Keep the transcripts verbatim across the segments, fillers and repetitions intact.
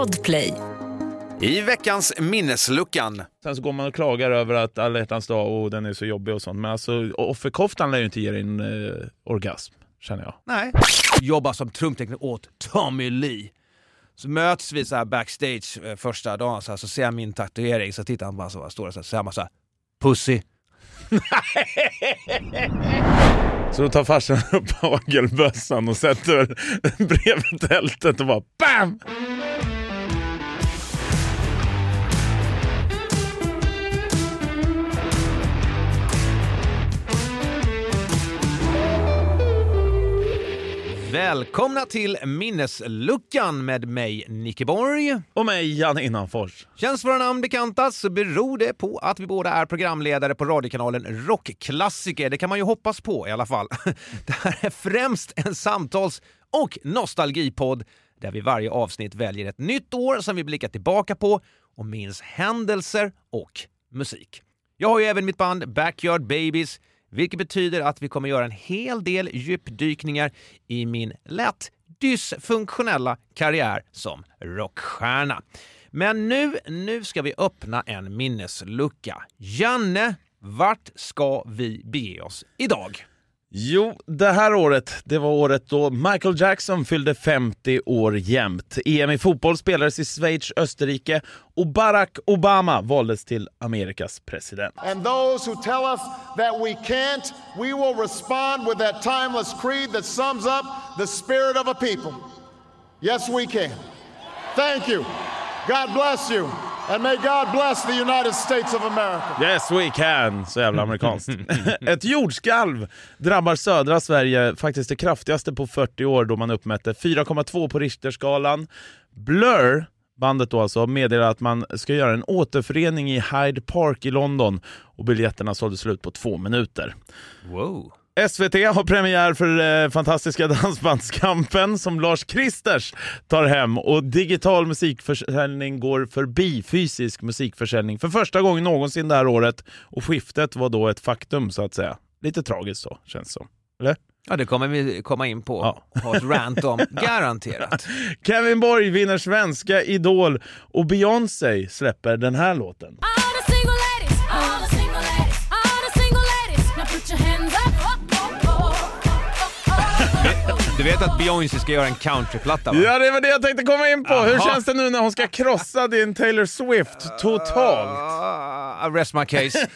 Podplay. I veckans minnesluckan. Sen så går man och klagar över att alla ettans dag och den är så jobbig och sånt. Men alltså offerkoftan lär ju inte ge en eh, orgasm, känner jag. Nej. Jobbar som trumtekniker åt Tommy Lee. Så möts vi så här backstage eh, första dagen så, här, så ser jag min tatuering. Så tittar han bara så här, står det så här, så här man så här, pussy. Så då tar farsan upp hagelbössan och sätter bredvid tältet och bara bam! Välkomna till Minnesluckan med mig, Nicke Borg. Och mig, Janne Inanfors. Känns våra namn bekantas så beror det på att vi båda är programledare på radiokanalen Rockklassiker. Det kan man ju hoppas på i alla fall. Det här är främst en samtals- och nostalgipodd där vi varje avsnitt väljer ett nytt år som vi blickar tillbaka på och minns händelser och musik. Jag har ju även mitt band Backyard Babies, vilket betyder att vi kommer göra en hel del djupdykningar i min lätt dysfunktionella karriär som rockstjärna. Men nu, nu ska vi öppna en minneslucka. Janne, vart ska vi bege oss idag? Jo, det här året, det var året då Michael Jackson fyllde femtio år jämnt. E M i fotboll spelades i Schweiz, Österrike och Barack Obama valdes till Amerikas president. And those who tell us that we can't, we will respond with that timeless creed that sums up the spirit of a people. Yes, we can. Thank you. God bless you. And may God bless the United States of America. Yes we can, så jävla amerikanskt. Ett jordskalv drabbar södra Sverige, faktiskt det kraftigaste på fyrtio år då man uppmätte fyra komma två på Richterskalan. Blur, bandet då alltså, meddelar att man ska göra en återförening i Hyde Park i London och biljetterna sålde slut på två minuter. Wow. S V T har premiär för eh, Fantastiska dansbandskampen som Lars Kristers tar hem och digital musikförsäljning går förbi fysisk musikförsäljning för första gången någonsin det här året och skiftet var då ett faktum så att säga. Lite tragiskt så känns det som, eller? Ja, det kommer vi komma in på och ja. Ha ett rant om, garanterat. Kevin Borg vinner svenska Idol och Beyoncé släpper den här låten. Du vet att Beyoncé ska göra en countryplatta, va? Ja, det var det jag tänkte komma in på. Aha. Hur känns det nu när hon ska krossa din Taylor Swift totalt? Uh, I rest my case.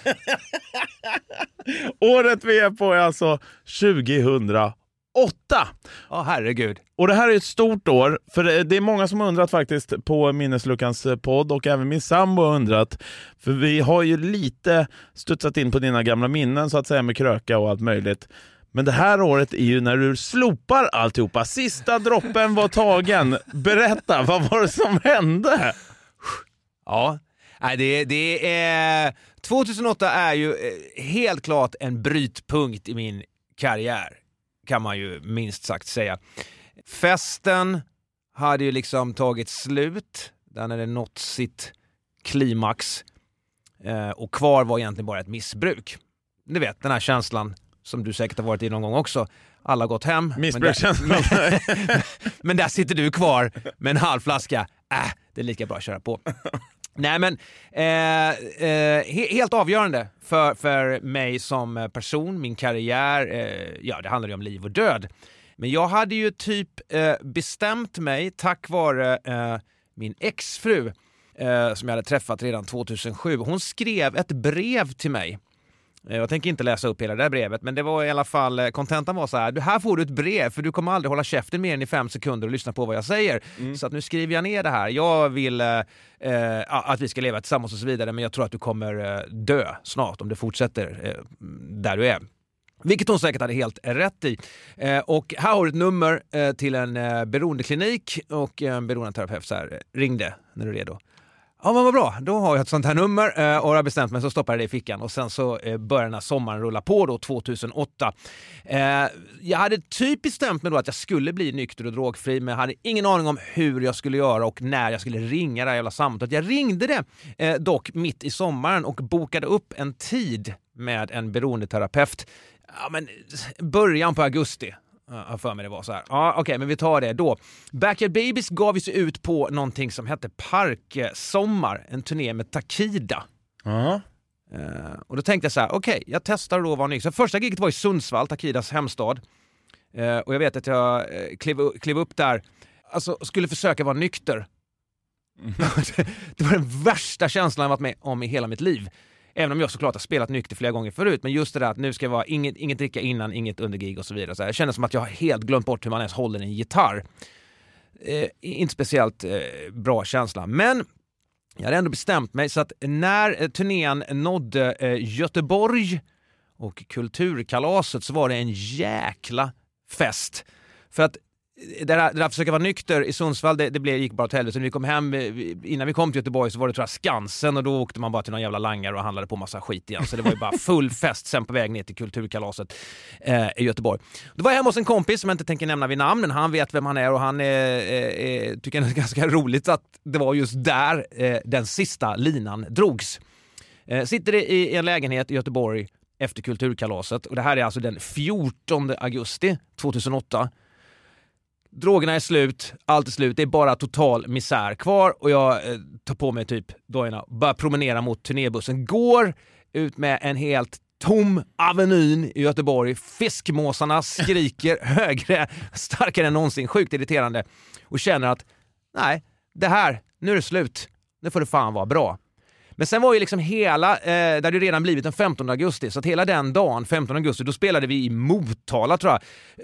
Året vi är på är alltså tjugohundraåtta. Ja, oh, herregud. Och det här är ett stort år, för det är många som har undrat faktiskt på Minnesluckans podd och även min sambo har undrat. För vi har ju lite studsat in på dina gamla minnen så att säga med kröka och allt möjligt. Men det här året är ju när du slopar alltihopa. Sista droppen var tagen. Berätta, vad var det som hände? Ja, det, det är... tjugohundraåtta är ju helt klart en brytpunkt i min karriär, kan man ju minst sagt säga. Festen hade ju liksom tagit slut. Den hade nått sitt klimax. Och kvar var egentligen bara ett missbruk. Du vet, den här känslan som du säkert har varit i någon gång också. Alla gått hem. Missbrukskänslan. Men, där, men, men där sitter du kvar med en halv flaska. Äh, det är lika bra att köra på. Nej, men eh, eh, helt avgörande för, för mig som person, min karriär. Eh, ja, det handlar ju om liv och död. Men jag hade ju typ eh, bestämt mig tack vare eh, min exfru eh, som jag hade träffat redan två tusen sju. Hon skrev ett brev till mig. Jag tänker inte läsa upp hela det där brevet, men det var i alla fall, kontentan var så här: här får du ett brev, för du kommer aldrig hålla käften mer än i fem sekunder och lyssna på vad jag säger. Mm. Så att nu skriver jag ner det här. Jag vill eh, att vi ska leva tillsammans och så vidare, men jag tror att du kommer eh, dö snart om det fortsätter eh, där du är. Vilket hon säkert hade helt rätt i. Eh, och här har du ett nummer eh, till en eh, beroendeklinik och en beroendeterapeut så här: ring det när du är redo. Ja, men vad bra. Då har jag ett sånt här nummer och har bestämt mig, så stoppar jag det i fickan. Och sen så börjar den här sommaren rulla på då, tjugohundraåtta. Jag hade typ bestämt mig då att jag skulle bli nykter och drogfri, men jag hade ingen aning om hur jag skulle göra och när jag skulle ringa det här jävla samtalet. Jag ringde det dock mitt i sommaren och bokade upp en tid med en beroendeterapeut. Ja, men början på augusti. Jag för mig det var så här. Ja, okej, okay, men vi tar det då. Backyard Babies gav sig ut på någonting som hette Park Sommar, en turné med Takida. Ja. Uh, och då tänkte jag så här, okej, okay, jag testar då vad nytt. Så första giget var i Sundsvall, Takidas hemstad. Uh, och jag vet att jag uh, klev, klev upp där. Alltså, skulle försöka vara nykter. Mm. Det var den värsta känslan jag varit med om i hela mitt liv. Även om jag såklart har spelat nykter flera gånger förut. Men just det där att nu ska jag vara inget, inget dricka innan, inget under gig och så vidare. Så här, det kändes som att jag har helt glömt bort hur man ens håller en gitarr. Eh, inte speciellt eh, bra känsla. Men jag hade ändå bestämt mig. Så att när turnén nådde eh, Göteborg och Kulturkalaset så var det en jäkla fest. För att det där, det där försöka vara nykter i Sundsvall, det, det blev, gick bara till helvete. När vi kom hem, innan vi kom till Göteborg så var det tror jag Skansen, och då åkte man bara till någon jävla langare och handlade på massa skit igen. Så det var ju bara full fest sen på väg ner till Kulturkalaset eh, i Göteborg. Då var jag hemma hos en kompis som jag inte tänker nämna vid namn, men han vet vem han är och han eh, eh, tycker det är ganska roligt att det var just där eh, den sista linan drogs. Eh, sitter i en lägenhet i Göteborg efter Kulturkalaset, och det här är alltså den fjortonde augusti tjugohundraåtta. Drogerna är slut, allt är slut. Det är bara total misär kvar. Och jag eh, tar på mig typ dojorna, bara promenera mot turnébussen. Går ut med en helt tom avenyn i Göteborg. Fiskmåsarna skriker högre, starkare än någonsin. Sjukt irriterande. Och känner att, nej, det här, nu är det slut. Nu får det fan vara bra. Men sen var ju liksom hela, eh, där det redan blivit den femtonde augusti. Så att hela den dagen, femtonde augusti, då spelade vi i Motala tror jag.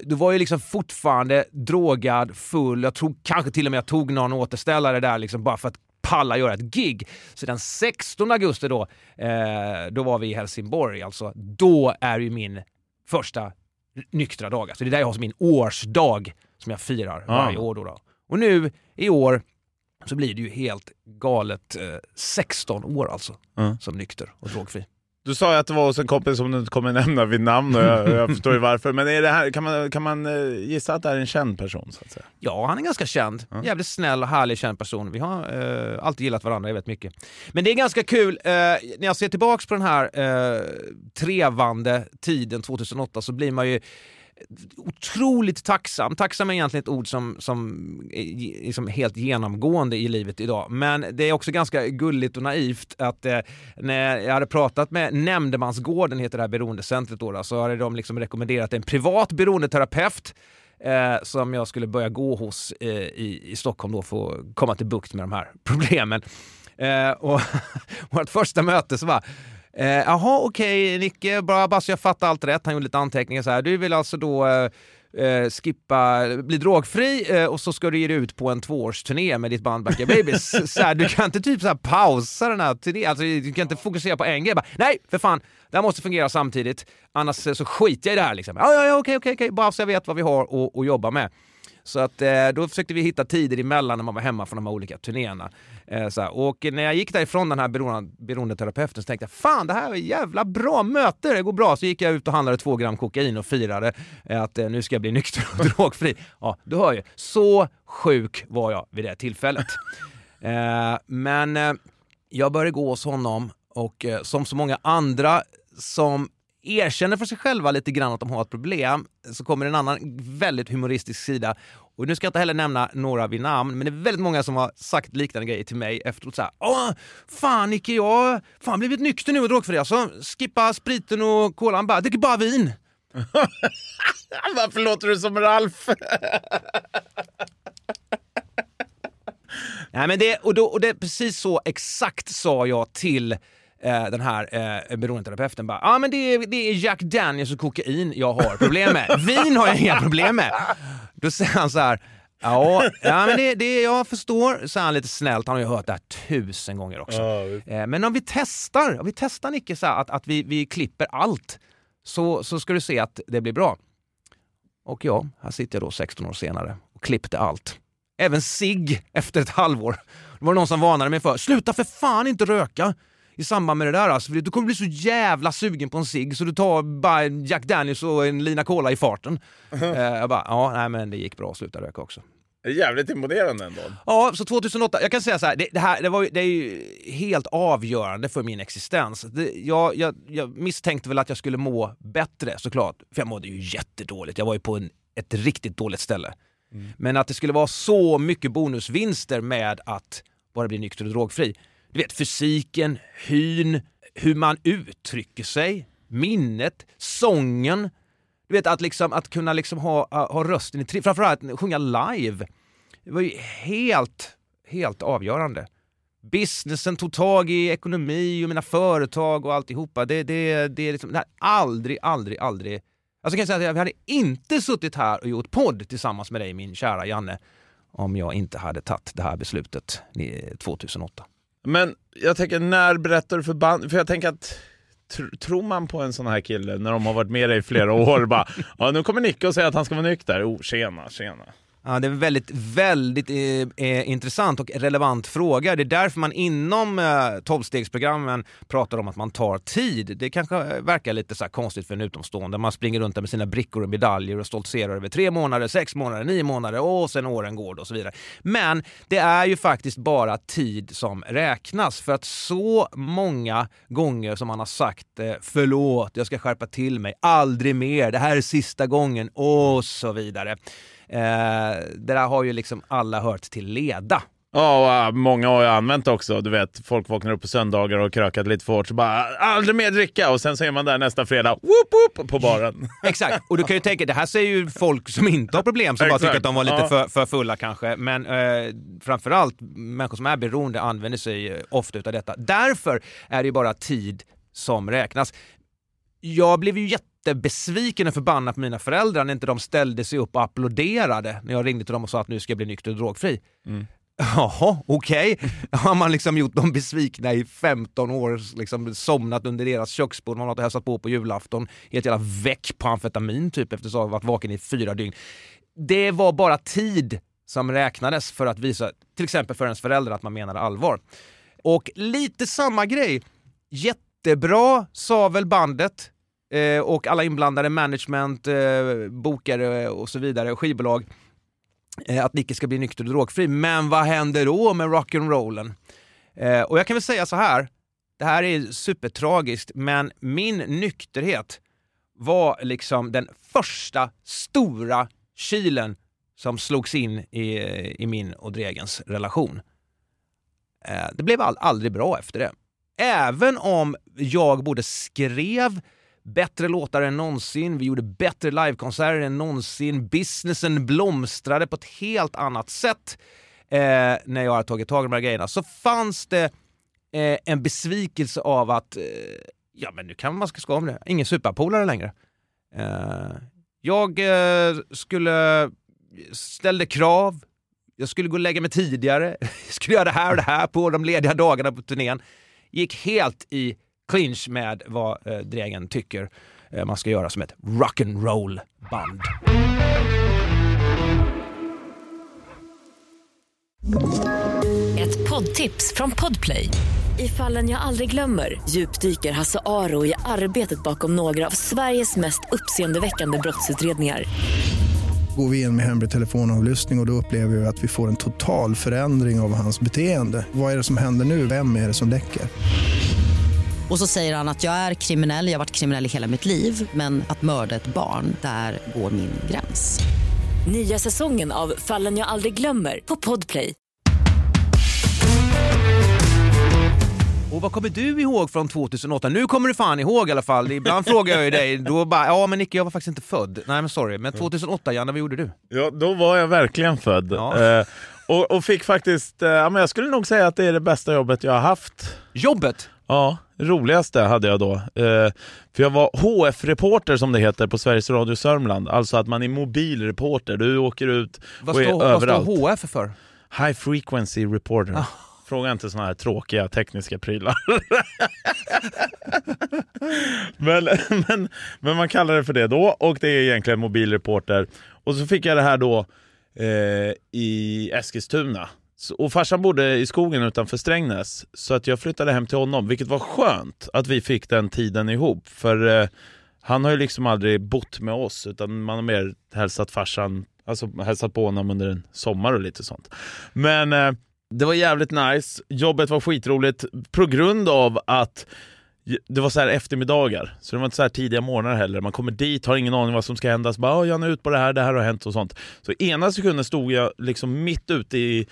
Då var ju liksom fortfarande drogad, full. Jag tror kanske till och med jag tog någon återställare där liksom bara för att palla göra ett gig. Så den sextonde augusti då, eh, då var vi i Helsingborg. Alltså då är ju min första nyktra dag. Så det är där jag har som min årsdag som jag firar varje ah. år då, då. Och nu i år så blir det ju helt galet eh, sexton år alltså mm. som nykter och drogfri. Du sa ju att det var hos en kompis som du inte kommer nämna vid namn, och jag, jag förstår ju varför. Men är det här, kan, man, kan man gissa att det är en känd person så att säga? Ja, han är ganska känd. Mm. Jävligt snäll och härlig känd person. Vi har eh, alltid gillat varandra väldigt mycket. Men det är ganska kul. Eh, när jag ser tillbaka på den här eh, trevande tiden tjugohundraåtta så blir man ju otroligt tacksam. Tacksam är egentligen ett ord som, som är liksom helt genomgående i livet idag. Men det är också ganska gulligt och naivt att eh, när jag hade pratat med Nämndemansgården, heter det här beroendecentret då, så hade de liksom rekommenderat en privat beroendeterapeut eh, som jag skulle börja gå hos eh, i, i Stockholm då för att komma till bukt med de här problemen. Eh, och vårt första möte så var jaha, eh, okej, okay, Nicke, bara, bara så jag fattar allt rätt. Han gjorde lite anteckningar så här. Du vill alltså då eh, skippa, bli drogfri eh, och så ska du ge dig ut på en tvåårsturné med ditt band Backyard Babies. Så här, du kan inte typ så här pausa den här turnén. Alltså, du kan inte fokusera på en grej. Bara, nej, för fan, det här måste fungera samtidigt. Annars så skiter jag i det här liksom. Ja, ja, ja, okej, okej, okej. Bara så jag vet vad vi har att, att jobba med. Så att eh, då försökte vi hitta tider emellan när man var hemma från de här olika turnéerna. Eh, så här. Och när jag gick därifrån den här beroende, beroendeterapeuten så tänkte jag, fan det här var jävla bra möte, det går bra. Så gick jag ut och handlade två gram kokain och firade eh, att eh, nu ska jag bli nykter och drogfri. Ja, du hör ju. Så sjuk var jag vid det tillfället. Eh, men eh, jag började gå hos honom och eh, som så många andra som erkänner för sig själva lite grann att de har ett problem, så kommer en annan väldigt humoristisk sida. Och nu ska jag inte heller nämna några vid namn, men det är väldigt många som har sagt liknande grejer till mig efteråt så här, åh, fan Nicke, jag fan blivit nykter nu och drogfri alltså. Skippa spriten och kolan, bara, dricker bara vin. Varför låter du som Ralf? Nej, men det, och, då, och det precis så exakt sa jag till den här eh, beroendeterapeuten. Ja, ah, men det är, det är Jack Daniels och kokain jag har problem med. Vin har jag inga problem med. Då säger han så här, ja, ja men det, det jag förstår, så han lite snällt. Han har ju hört det här tusen gånger också. Ja. Eh, men om vi testar, om vi testar Nicke så här, att, att vi, vi klipper allt, så, så ska du se att det blir bra. Och ja, här sitter jag då sexton år senare och klippte allt. Även sig efter ett halvår. Det var någon som varnade mig för, sluta för fan inte röka i samband med det där alltså, för du kommer bli så jävla sugen på en cig så du tar bara Jack Daniels och en lina cola i farten. Uh-huh. eh, jag bara, ja, nej men det gick bra att sluta röka också. Det är jävligt imponerande ändå. Ja, så tjugohundraåtta, jag kan säga så här, det, det här det var det är ju helt avgörande för min existens. Det, jag, jag, jag misstänkte väl att jag skulle må bättre såklart, för jag mådde ju jättedåligt. Jag var ju på en ett riktigt dåligt ställe. Mm. Men att det skulle vara så mycket bonusvinster med att bara bli nykter och drogfri. Du vet, fysiken, hyn, hur man uttrycker sig, minnet, sången. Du vet, att, liksom, att kunna liksom ha, ha rösten i tri- framförallt sjunga live. Det var ju helt, helt avgörande. Businessen tog tag i ekonomi och mina företag och alltihopa. Det, det, det är liksom, det här aldrig, aldrig, aldrig... Alltså kan jag säga att jag hade inte suttit här och gjort podd tillsammans med dig, min kära Janne, om jag inte hade tagit det här beslutet tjugohundraåtta. Men jag tänker, när berättar du för band... För jag tänker att... Tr- tror man på en sån här kille när de har varit med dig i flera år? Bara, ja, nu kommer Nicke och säga att han ska vara nykter. Oh, tjena, tjena. Ja, det är en väldigt, väldigt eh, intressant och relevant fråga. Det är därför man inom eh, tolvstegsprogrammen pratar om att man tar tid. Det kanske verkar lite så här konstigt för en utomstående. Man springer runt där med sina brickor och medaljer och stoltserar över tre månader, sex månader, nio månader och sen åren går då och så vidare. Men det är ju faktiskt bara tid som räknas. För att så många gånger som man har sagt eh, förlåt, jag ska skärpa till mig, aldrig mer, det här är sista gången och så vidare. Eh, det där har ju liksom alla hört till leda. Ja, och, uh, många har ju använt också. Du vet, folk vaknar upp på söndagar och krökat lite för hårt, så bara, aldrig mer dricka. Och sen så är man där nästa fredag, whoop, whoop, på baren. Exakt, och du kan ju tänka, det här säger ju folk som inte har problem, som bara tycker att de var lite ja. för, för fulla kanske. Men eh, framförallt människor som är beroende använder sig ofta av detta. Därför är det ju bara tid som räknas. Jag blev ju jätte besviken och förbannad på mina föräldrar när inte de ställde sig upp och applåderade när jag ringde till dem och sa att nu ska jag bli nykter och drogfri. Mm. Jaha, okej. Okay. Har man liksom gjort dem besvikna i femton år, liksom somnat under deras köksbord, man har inte hälsat på på julafton, helt jävla väck på amfetamin typ efter att ha varit vaken i fyra dygn. Det var bara tid som räknades för att visa, till exempel för ens föräldrar, att man menade allvar. Och lite samma grej. Jättebra, sa väl bandet. Eh, och alla inblandade, management, eh, bokare och så vidare, skivbolag, eh, att Nicke ska bli nykter och drogfri. Men vad händer då med rock'n'rollen? Eh, och jag kan väl säga så här, det här är supertragiskt, men min nykterhet var liksom den första stora kilen som slogs in i, i min och Dregens relation. Eh, det blev all, aldrig bra efter det. Även om jag både skrev bättre låtar än någonsin, vi gjorde bättre livekonserter än någonsin, businessen blomstrade på ett helt annat sätt eh, när jag hade tagit tag i de här grejerna, så fanns det eh, en besvikelse av att eh, ja, men nu kan man ska skava det, ingen superpolare längre. eh, jag eh, skulle ställde krav, jag skulle gå och lägga mig tidigare, jag skulle göra det här och det här på de lediga dagarna på turnén, gick helt i clinch med vad eh, Dregen tycker eh, man ska göra som ett rock'n'roll-band. Ett poddtips från Podplay. I Fallen jag aldrig glömmer djupdyker Hasse Aro i arbetet bakom några av Sveriges mest uppseendeväckande brottsutredningar. Går vi in med hemlig telefonavlyssning och, och då upplever vi att vi får en total förändring av hans beteende. Vad är det som händer nu? Vem är det som läcker? Och så säger han att jag är kriminell, jag har varit kriminell i hela mitt liv. Men att mörda ett barn, där går min gräns. Nya säsongen av Fallen jag aldrig glömmer på Podplay. Och vad kommer du ihåg från tjugohundraåtta? Nu kommer du fan ihåg i alla fall. Ibland frågar jag ju dig, då bara, ja men Nicke, jag var faktiskt inte född. Nej men sorry, men tjugohundraåtta, Janne, vad gjorde du? Ja, då var jag verkligen född. Ja. Eh, och, och fick faktiskt, eh, ja, men jag skulle nog säga att det är det bästa jobbet jag har haft. Jobbet? Ja, roligaste hade jag då. Eh, för jag var H F-reporter som det heter på Sveriges Radio Sörmland. Alltså att man är mobilreporter. Du åker ut vad och är stå, överallt. Vad står H F för? High Frequency Reporter. Ah. Fråga inte såna här tråkiga tekniska prylar. men, men, men man kallar det för det då. Och det är egentligen mobilreporter. Och så fick jag det här då eh, i Eskilstuna. Och farsan bodde i skogen utanför Strängnäs, så att jag flyttade hem till honom, vilket var skönt att vi fick den tiden ihop. För eh, han har ju liksom aldrig bott med oss, utan man har mer hälsat farsan, alltså hälsat på honom under en sommar och lite sånt. Men eh, det var jävligt nice. Jobbet var skitroligt på grund av att det var så här eftermiddagar, så det var inte så här tidiga morgnar heller. Man kommer dit, har ingen aning vad som ska hända. Så bara, jag är ut på det här, det här har hänt och sånt. Så ena sekunden stod jag liksom mitt ute i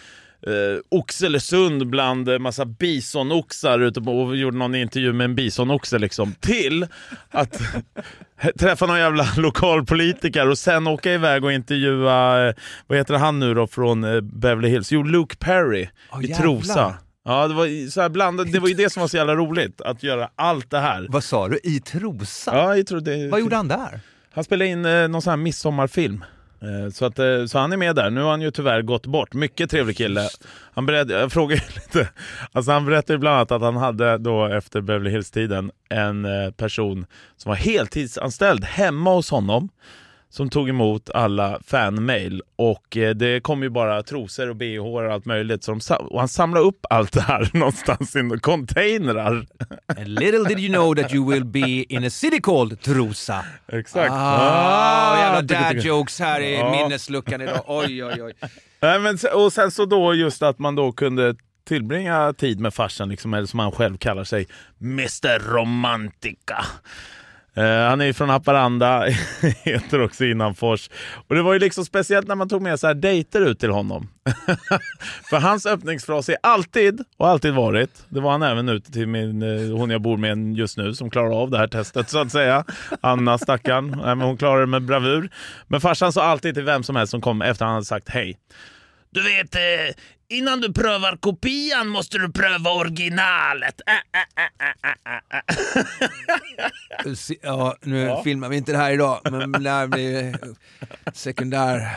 eh, Oxelösund bland massa bisonoxar ute på, och gjorde någon intervju med en bisonoxe liksom, till att träffa någon jävla lokalpolitiker och sen åka iväg och intervjua eh, vad heter han nu då från eh, Beverly Hills? Jo, Luke Perry oh, i jävlar. Trosa. Ja, det var så här blandat. Det var ju det som var så jävla roligt, att göra allt det här. Vad sa du? I Trosa? Ja, jag tror det. Vad gjorde han där? Han spelade in eh, någon sån här midsommarfilm. Eh, så, att, eh, så han är med där. Nu har han ju tyvärr gått bort. Mycket trevlig kille. Han bered, jag frågar lite. Alltså han berättade ju bland annat att han hade då efter Beverly Hills-tiden en eh, person som var heltidsanställd hemma hos honom, som tog emot alla fanmail, och eh, det kom ju bara trosor och B H och allt möjligt, så de sam- och han samlade upp allt det här någonstans i några containrar. And little did you know that you will be in a city called Trosa. Exakt. Ah, ah, jävla dad jokes här i ah. minnesluckan idag. Oj, oj, oj. Nej, men, och sen så då just att man då kunde tillbringa tid med farsan liksom, eller som han själv kallar sig, mister Romantica. Uh, han är ju från Haparanda, heter också Innanfors. Och det var ju liksom speciellt när man tog med så här dejter ut till honom. För hans öppningsfras är alltid, och alltid varit, det var han även ute till min, hon jag bor med just nu, som klarar av det här testet så att säga, Anna stackarn. Nej, men hon klarar det med bravur. Men farsan sa alltid till vem som helst som kom efter han hade sagt hej: du vet, innan du prövar kopian måste du pröva originalet. Ä, ä, ä, ä, ä. Ja, nu ja. filmar vi inte det här idag, men det här blir sekundär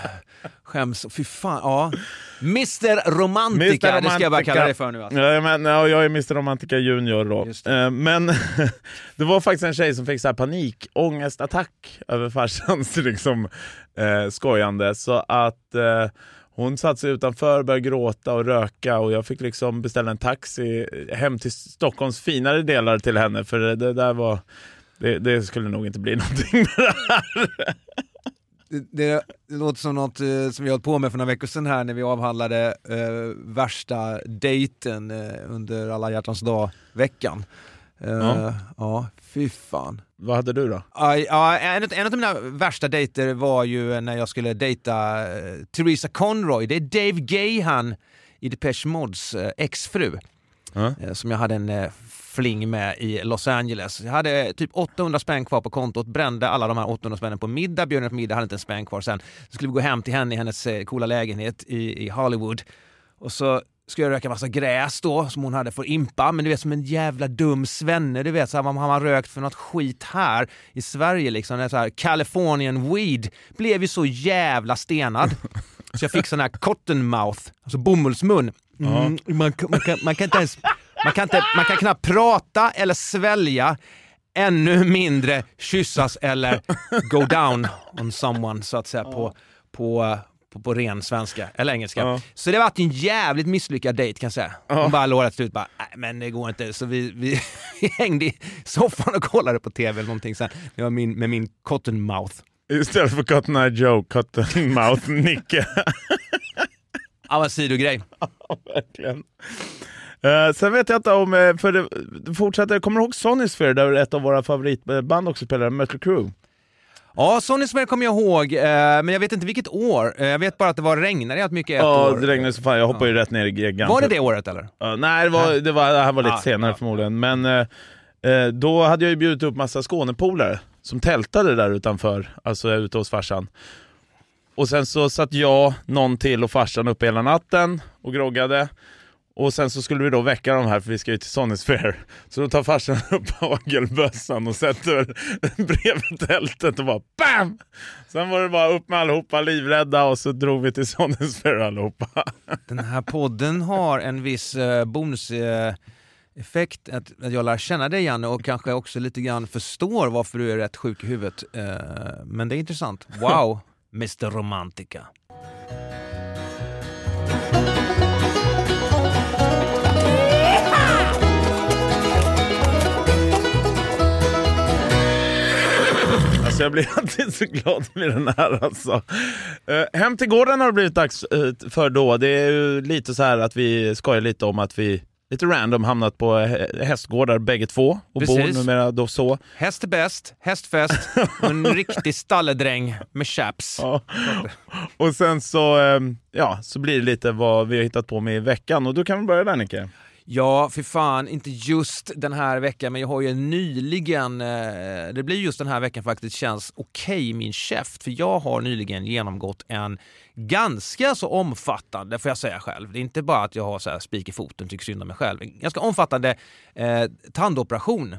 skäms. Fy fan, ja. mister Romantica, mister Romantica, det ska jag bara kalla dig för nu. Alltså. Ja, men, ja, jag är mister Romantica Junior då. Det. Men det var faktiskt en tjej som fick så här panik, ångestattack över farsans liksom, eh, skojande. Så att... Eh, hon satt sig utanför, började gråta och röka, och jag fick liksom beställa en taxi hem till Stockholms finare delar till henne, för det, det där var det, det skulle nog inte bli någonting med det här. Det, det, det låter som något som vi har hållit på med för några veckor sedan här, när vi avhandlade eh, värsta dejten eh, under alla hjärtans dag-veckan. Eh, ja. ja, fy fan. Vad hade du då? Aj, ja, en, en av mina värsta dejter var ju när jag skulle dejta uh, Theresa Conroy. Det är Dave Gahan i Depeche Modes uh, exfru. Mm. Uh, som jag hade en uh, fling med i Los Angeles. Jag hade uh, typ åttahundra spänn kvar på kontot. Brände alla de här åttahundra spännen på middag. Bjöd henne på middag, hade inte en spänn kvar sen. Så skulle vi gå hem till henne i hennes uh, coola lägenhet i, i Hollywood. Och så... skulle jag röka massa gräs då, som hon hade för impa. Men du vet, som en jävla dum svenne. Du vet, så här, man har rökt för något skit här i Sverige liksom. Det är så här, Californian weed blev ju så jävla stenad. Så jag fick sån här cotton mouth, alltså bomullsmun. Mm, ja. man, man, kan, man kan inte ens, man kan, inte, man kan knappt prata eller svälja. Ännu mindre kyssas eller go down on someone, så att säga, ja. på... på På, på ren svenska, eller engelska. Ja. Så det var en jävligt misslyckad dejt, kan jag säga. Ja. Hon bara lårade slut, bara, nej men det går inte. Så vi, vi, vi hängde i soffan och kollade på tv eller någonting sen. Det var min, med min cotton mouth. Istället för cotton eye Joe, cotton mouth Nicke. Ja, vad sidogrej. Ja, verkligen. Uh, sen vet jag inte om, för det, det fortsätter, kommer du ihåg Sonisphere, där ett av våra favoritband också spelar, Motley Crue? Ja, Sonisphere kommer jag ihåg, eh, men jag vet inte vilket år. Jag vet bara att det var regnade allt mycket ett ja, år. Ja, det regnade så fan. Jag hoppade ja. ju rätt ner i geggan. Var det det året eller? Uh, nej, det var, det var, det här var lite ah, senare ja. förmodligen. Men eh, då hade jag ju bjudit upp massa Skånepolare som tältade där utanför, alltså ute hos farsan. Och sen så satt jag, någon till och farsan uppe hela natten och groggade. Och sen så skulle vi då väcka dem här, för vi ska ju till Sonisphere. Så då tar farsan upp hagelbössan och sätter bredvid tältet och bara bam! Sen var det bara upp med allihopa, livrädda, och så drog vi till Sonisphere allihopa. Den här podden har en viss eh, bonuseffekt, eh, att, att jag lär känna dig, Janne, och kanske också lite grann förstår varför du är rätt sjuk i huvudet. Eh, men det är intressant. Wow, mister Romantica. Så jag blir alltid så glad med den här alltså. Hem till gården har det blivit dags för då. Det är ju lite så här att vi skojar lite om att vi lite random hamnat på hästgårdar bägge två och bor numera då så. Häst är bäst, hästfest och en riktig stalledräng med chaps. Ja. Och sen så, ja, så blir det lite vad vi har hittat på med i veckan, och då kan vi börja där, Nicke. Ja, för fan, inte just den här veckan, men jag har ju nyligen, det blir just den här veckan faktiskt, känns okej okay, min käft, för jag har nyligen genomgått en ganska så omfattande, får jag säga själv, det är inte bara att jag har så här spik i foten, tycker synd om mig själv, en ganska omfattande eh, tandoperation,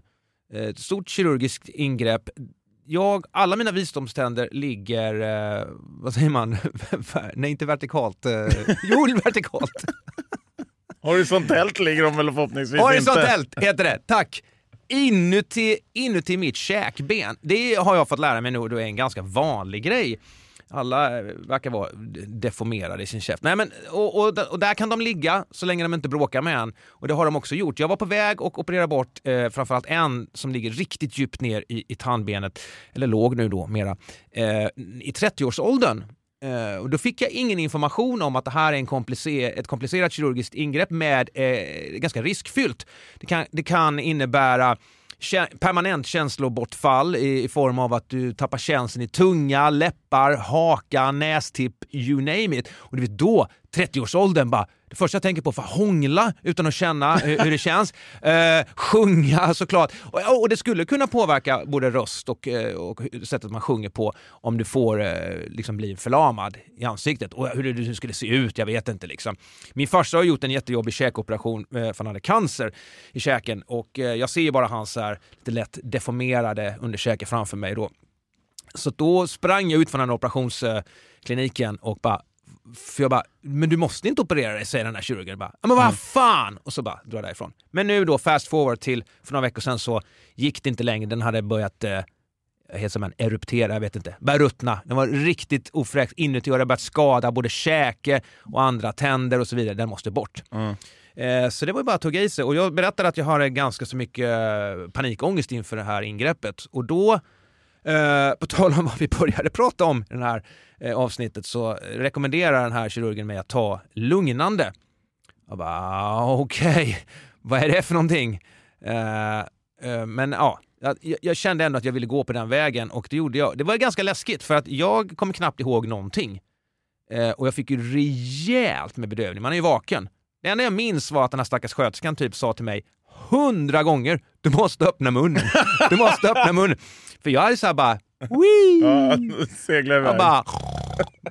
eh, stort kirurgiskt ingrepp. Jag, alla mina visdomständer ligger, eh, vad säger man, nej inte vertikalt, eh, jo vertikalt. Horisontellt ligger de väl förhoppningsvis horisontellt inte. Heter det, tack. Inuti, inuti mitt käkben. Det har jag fått lära mig nu, det är en ganska vanlig grej. Alla verkar vara deformerade i sin käft. Nej, men, och, och, och där kan de ligga så länge de inte bråkar med en. Och det har de också gjort. Jag var på väg och opererade bort eh, framförallt en som ligger riktigt djupt ner i, i tandbenet. Eller låg nu då mera. Eh, I trettioårsåldern. Uh, och då fick jag ingen information om att det här är en komplicer- ett komplicerat kirurgiskt ingrepp med eh, ganska riskfyllt. Det kan, det kan innebära kä- permanent känslobortfall i, i form av att du tappar känslan i tunga, läppar, haka, nästipp, you name it. Och du vet då, trettioårsåldern bara, det första jag tänker på för att hångla utan att känna hur, hur det känns. Eh, sjunga såklart. Och, och det skulle kunna påverka både röst och, och sättet man sjunger på om du får eh, liksom bli förlamad i ansiktet. Och hur du skulle se ut, jag vet inte liksom. Min farsa har gjort en jättejobbig käkoperation eh, för han hade cancer i käken. Och eh, jag ser ju bara hans så här lite lätt deformerade underkäke framför mig då. Så då sprang jag ut från den här operationskliniken och bara, för jag bara, men du måste inte operera dig, säger den här kirurgen. Bara, men vad fan! Och så bara drar jag därifrån. Men nu då, fast forward till för några veckor sedan, så gick det inte längre. Den hade börjat eh, helt som en eruptera, jag vet inte. Började ruttna. Den var riktigt ofräkt inuti och det börjat skada både käke och andra tänder och så vidare. Den måste bort. Mm. Eh, så det var ju bara att tugga i sig. Och jag berättade att jag har ganska så mycket eh, panikångest inför det här ingreppet. Och då... Uh, på tal om vad vi började prata om i det här uh, avsnittet, så rekommenderar den här kirurgen mig att ta lugnande. Jag bara, okej, okay. Vad är det för någonting? Uh, uh, men ja, uh, jag, jag kände ändå att jag ville gå på den vägen, och det gjorde jag. Det var ganska läskigt för att jag kom knappt ihåg någonting. Uh, och jag fick ju rejält med bedövning, man är ju vaken. Det enda jag minns var att den här stackars sköterskan typ sa till mig hundra gånger, du måste öppna munnen. Du måste öppna munnen. För jag hade så här bara, ja, seglar jag bara,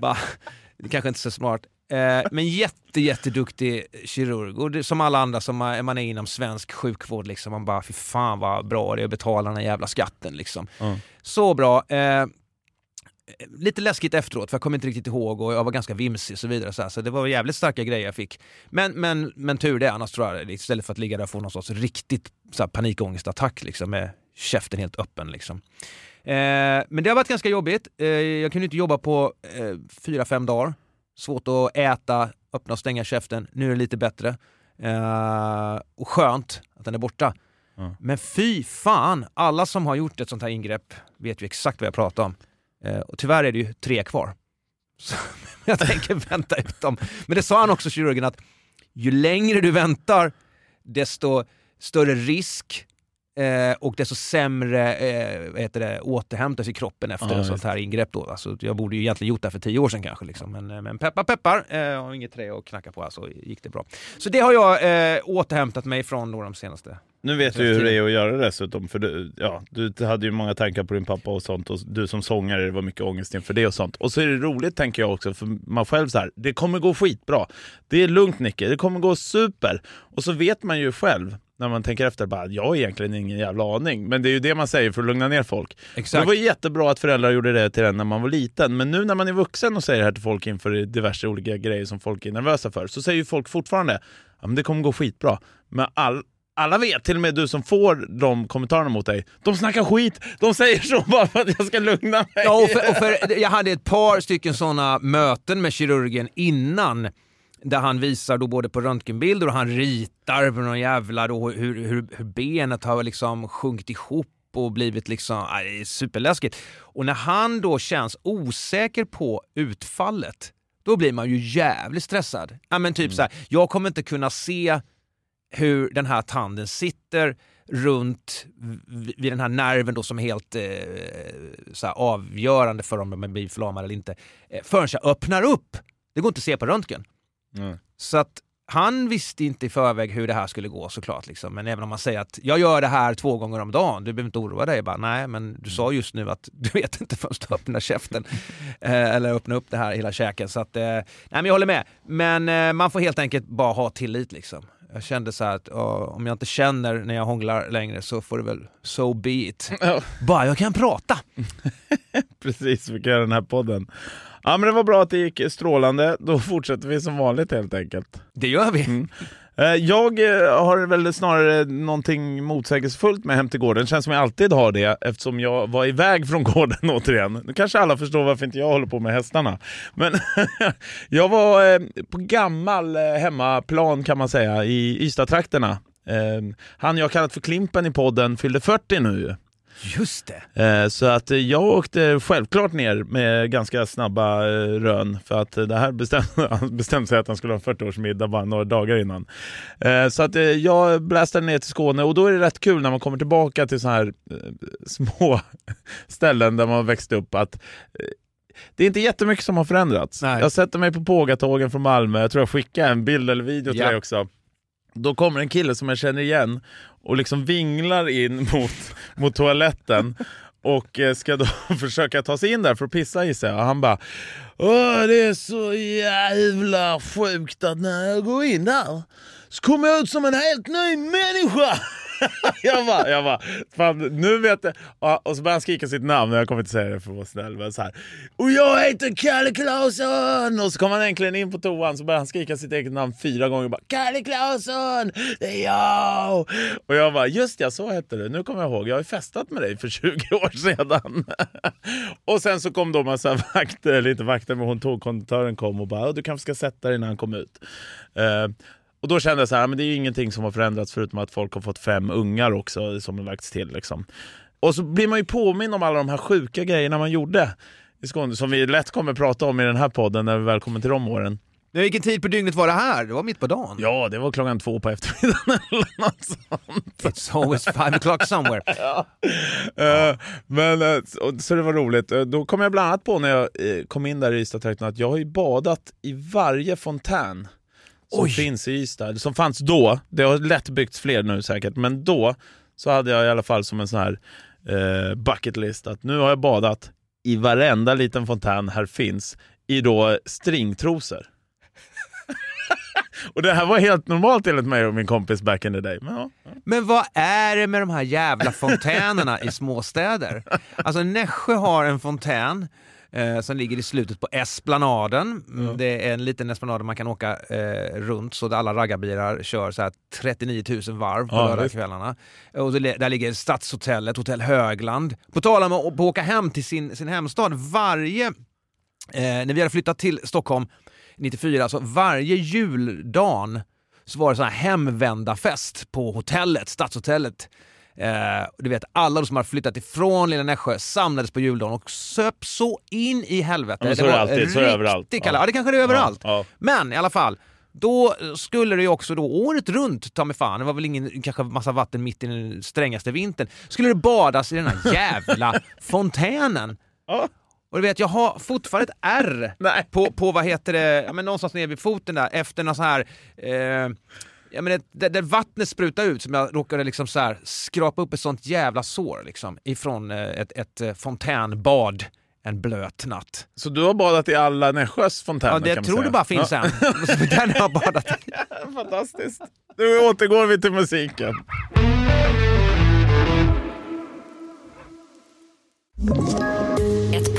bara, det kanske inte är så smart. Eh, men jätte, jätteduktig kirurg. Och det, som alla andra som man, man är inom svensk sjukvård, liksom, man bara, fy fan vad bra det är att betala den här jävla skatten. Liksom. Mm. Så bra. Eh, lite läskigt efteråt, för jag kommer inte riktigt ihåg och jag var ganska vimsig och så vidare. Så, här, så det var jävligt starka grejer jag fick. Men, men, men tur det, annars tror jag, istället för att ligga där och få någon sorts riktigt så här, panikångestattack liksom, med käften helt öppen liksom. eh, Men det har varit ganska jobbigt. eh, Jag kunde inte jobba på eh, fyra fem dagar. Svårt att äta, öppna och stänga käften. Nu är det lite bättre. eh, Och skönt att den är borta. Mm. Men fy fan, alla som har gjort ett sånt här ingrepp vet ju exakt vad jag pratar om. eh, Och tyvärr är det ju tre kvar. Så jag tänker vänta ut dem. Men det sa han också, kirurgen, att ju längre du väntar, desto större risk. Eh, och desto sämre eh, vad heter det, återhämtas i kroppen efter ah, en sånt här ingrepp då. Alltså, jag borde ju egentligen gjort det för tio år sedan kanske liksom. men, men peppar peppar, jag eh, har inget trä att knacka på, alltså gick det bra. Så det har jag eh, återhämtat mig från då de senaste. Nu vet du ju hur det är att göra det dessutom, för du, ja, du hade ju många tankar på din pappa och sånt, och du som sångare, det var mycket ångest inför det och sånt. Och så är det roligt, tänker jag också, för man själv så här, det kommer gå skitbra. Det är lugnt, Nicke, det kommer gå super. Och så vet man ju själv när man tänker efter, bara, jag har egentligen ingen jävla aning. Men det är ju det man säger för att lugna ner folk. Exakt. Det var jättebra att föräldrar gjorde det till en när man var liten. Men nu när man är vuxen och säger det här till folk inför diverse olika grejer som folk är nervösa för, så säger ju folk fortfarande, ja, men det kommer gå skitbra. Men all, alla vet, till och med du som får de kommentarerna mot dig, de snackar skit, de säger så bara för att jag ska lugna mig. Ja, och för, och för, jag hade ett par stycken sådana möten med kirurgen innan, där han visar då både på röntgenbilder och han ritar på någon jävla då hur, hur, hur benet har liksom sjunkit ihop och blivit liksom, aj, superläskigt. Och när han då känns osäker på utfallet, då blir man ju jävligt stressad. Ja, men typ mm. så här, jag kommer inte kunna se hur den här tanden sitter runt vid den här nerven då som är helt eh, så här avgörande för om de blir förlamade eller inte, förrän jag öppnar upp. Det går inte att se på röntgen. Mm. Så att han visste inte i förväg hur det här skulle gå såklart liksom. Men även om man säger att jag gör det här två gånger om dagen, du behöver inte oroa dig. Jag bara, nej, men du sa just nu att du vet inte förrän du öppnar käften eh, eller öppna upp det här hela käken. Så att, eh, nej men jag håller med. Men eh, man får helt enkelt bara ha tillit liksom. Jag kände så här att åh, om jag inte känner när jag hånglar längre så får det väl so be it. Oh. Bara jag kan prata. Precis, vi kan göra den här podden. Ja, men det var bra att det gick strålande. Då fortsätter vi som vanligt helt enkelt. Det gör vi. Mm. Jag har väl snarare någonting motsägelsefullt med hem till gården. Det känns som jag alltid har det eftersom jag var iväg från gården återigen. Nu kanske alla förstår varför inte jag håller på med hästarna. Men jag var på gammal hemmaplan kan man säga i Ystad-trakterna. Han jag kallat för Klimpen i podden fyllde fyrtio nu. Just det. Så att jag åkte självklart ner med ganska snabba rön för att det här bestämde, bestämde sig att han skulle ha fyrtio-årsmiddag bara några dagar innan. Så att jag blästade ner till Skåne och då är det rätt kul när man kommer tillbaka till så här små ställen där man växte upp att det är inte jättemycket som har förändrats. Nej. Jag sätter mig på pågatågen från Malmö. Jag tror jag skickade en bild eller video till ja. dig också. Då kommer en kille som jag känner igen och liksom vinglar in mot, mot toaletten och ska då försöka ta sig in där för att pissa i sig. Och han bara, åh, det är så jävla sjukt att när jag går in där så kommer jag ut som en helt ny människa. jag bara, jag bara, fan, nu vet jag. Och så började han skrika sitt namn och jag kommer inte säga det för att vara snäll. Men så här, och jag heter Kalle Claesson. Och så kom han äntligen in på toan så började han skrika sitt eget namn fyra gånger. Och bara, Kalle Claesson, det är jag. Och jag bara, just ja, så heter du. Nu kommer jag ihåg, jag har festat med dig för tjugo år sedan. och sen så kom då massa vakter, lite vakter. Men hon tog, konduktören kom och bara, du kanske ska sätta dig när han kom ut. Uh, Och då kände jag så här, men det är ju ingenting som har förändrats förutom att folk har fått fem ungar också som har lagts till liksom. Och så blir man ju påminn om alla de här sjuka grejerna man gjorde i Skåne som vi lätt kommer prata om i den här podden när vi väl kommer till de åren. Nu, vilken tid på dygnet var det här? Det var mitt på dagen. Ja, det var klockan två på eftermiddagen eller något sånt. It's always five o'clock somewhere. ja. uh, men, uh, så det var roligt. Uh, då kom jag bland annat på när jag uh, kom in där i Ystad-trakten att jag har ju badat i varje fontän som Oj. finns i Ystad, som fanns då. Det har lätt byggts fler nu säkert, men då så hade jag i alla fall som en sån här eh, bucket list att nu har jag badat i varenda liten fontän här finns i då stringtrosor. Och det här var helt normalt enligt mig och min kompis back in the day. Men, ja, ja. Men vad är det med de här jävla fontänerna i småstäder? Alltså Nässjö har en fontän Eh, som ligger i slutet på Esplanaden. Mm. Det är en liten esplanad där man kan åka eh, runt så där alla raggarbilar kör så här trettionio tusen varv på lördagskvällarna. Ja, och där ligger Stadshotellet, Hotell Högland. På tal om att åka hem till sin, sin hemstad, varje eh, när vi hade flyttat till Stockholm nittiofyra, alltså varje juldagen så var det så här hemvändarfest på hotellet, Stadshotellet. Uh, du vet, alla de som har flyttat ifrån lilla Nässjö samlades på juldagen och söp så in i helvete. Ja, så det var alltid, riktigt så överallt. Ja. ja, det kanske det är överallt. Ja, ja. Men i alla fall, då skulle det ju också då året runt, ta mig fan, det var väl ingen kanske massa vatten mitt i den strängaste vintern, skulle det badas i den här jävla fontänen. Ja. Och du vet, jag har fortfarande ett R på, på, vad heter det, ja, men någonstans nere vid foten där, efter någon sån här... Eh, Ja, men det, det vattnet sprutar ut som jag råkade liksom så här skrapa upp ett sånt jävla sår liksom ifrån ett, ett fontänbad en blöt natt. Så du har badat i alla Nässjös fontäner? Ja, det kan tror man säga. Du bara finns ja. en. Den har jag badat i. Fantastiskt. Nu återgår vi till musiken. Ett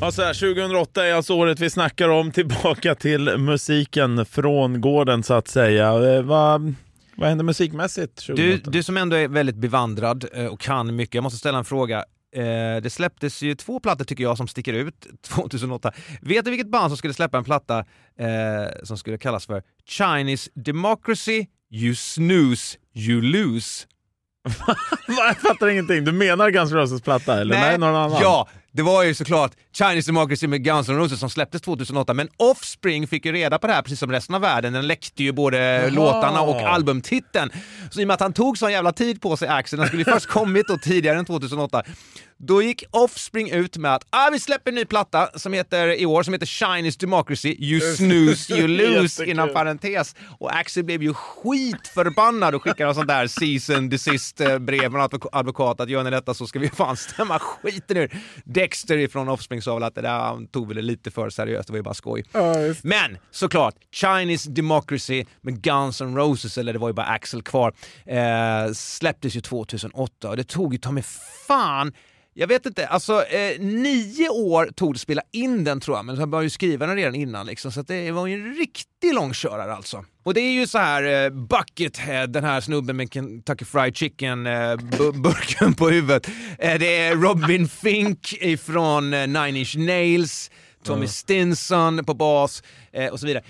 Alltså här, tjugohundraåtta är alltså året vi snackar om. Tillbaka till musiken från gården så att säga. Vad... Vad händer musikmässigt? Du, du som ändå är väldigt bevandrad och kan mycket. Jag måste ställa en fråga. Det släpptes ju två plattor tycker jag som sticker ut tjugohundraåtta. Vet du vilket band som skulle släppa en platta eh, som skulle kallas för Chinese Democracy, You Snooze, You Lose? Jag fattar ingenting. Du menar Guns N' Roses platta eller? Nej, Nej någon annan. Ja, det var ju såklart Chinese Democracy med Guns N' Roses som släpptes tjugohundraåtta. Men Offspring fick ju reda på det här precis som resten av världen. Den läckte ju både oh. låtarna och albumtiteln. Så i och med att han tog sån jävla tid på sig, Axel, han skulle ju först kommit då tidigare än tjugohundraåtta. Då gick Offspring ut med att ah, vi släpper en ny platta som heter, i år som heter Chinese Democracy, You Snooze, You Lose innan parentes. Och Axel blev ju skitförbannad och skickade en sån där season desist brev från advokat att gör ni detta så ska vi fan stämma skiten ur. Dexter ifrån Offspring sa väl att det där tog väl lite för seriöst, det var ju bara skoj. Uh, Men såklart, Chinese Democracy med Guns N' Roses, eller det var ju bara Axel kvar, eh, släpptes ju tjugohundraåtta och det tog ju ta mig fan... Jag vet inte, alltså eh, nio år tog det spela in den tror jag, men han började ju skriva den redan innan liksom, så att det var ju en riktig långkörare alltså. Och det är ju så här eh, Buckethead, den här snubben med Kentucky Fried Chicken eh, b- burken på huvudet. Eh, det är Robin Fink ifrån eh, Nine Inch Nails, Tommy mm. Stinson på bas eh, och så vidare.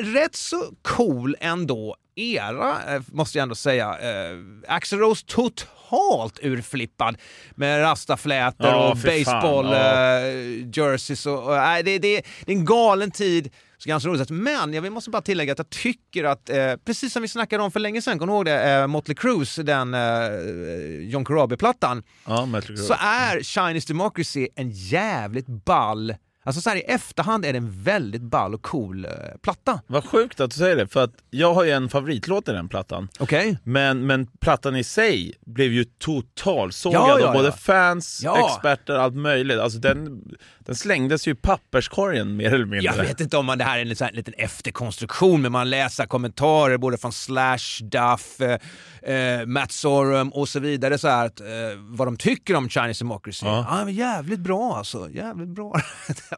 Rätt så cool ändå era, eh, måste jag ändå säga. Eh, Axel Rose totalt halt urflippad med rastaflätor oh, och baseball fan, oh. jerseys och, och nej, det, det, det är en galen tid så ganska roligt. Men jag måste bara tillägga att jag tycker att eh, precis som vi snackade om för länge sedan, kom ihåg det, eh, Motley Crue, den eh, John Corabi-plattan oh, så är Chinese Democracy en jävligt ball. Alltså så här i efterhand är det en väldigt ball och cool eh, platta. Vad sjukt att du säger det, för att jag har ju en favoritlåt i den plattan. Okej. Okay. Men, men plattan i sig blev ju totalsågad ja, ja, av både ja. fans, ja. experter, allt möjligt. Alltså den, den slängdes ju i papperskorgen mer eller mindre. Jag vet inte om man, det här är en sån här liten efterkonstruktion, men man läser kommentarer både från Slash, Duff, eh, Matt Sorum och så vidare så här, att, eh, vad de tycker om Chinese Democracy. Ja, ah, men jävligt bra alltså, jävligt bra.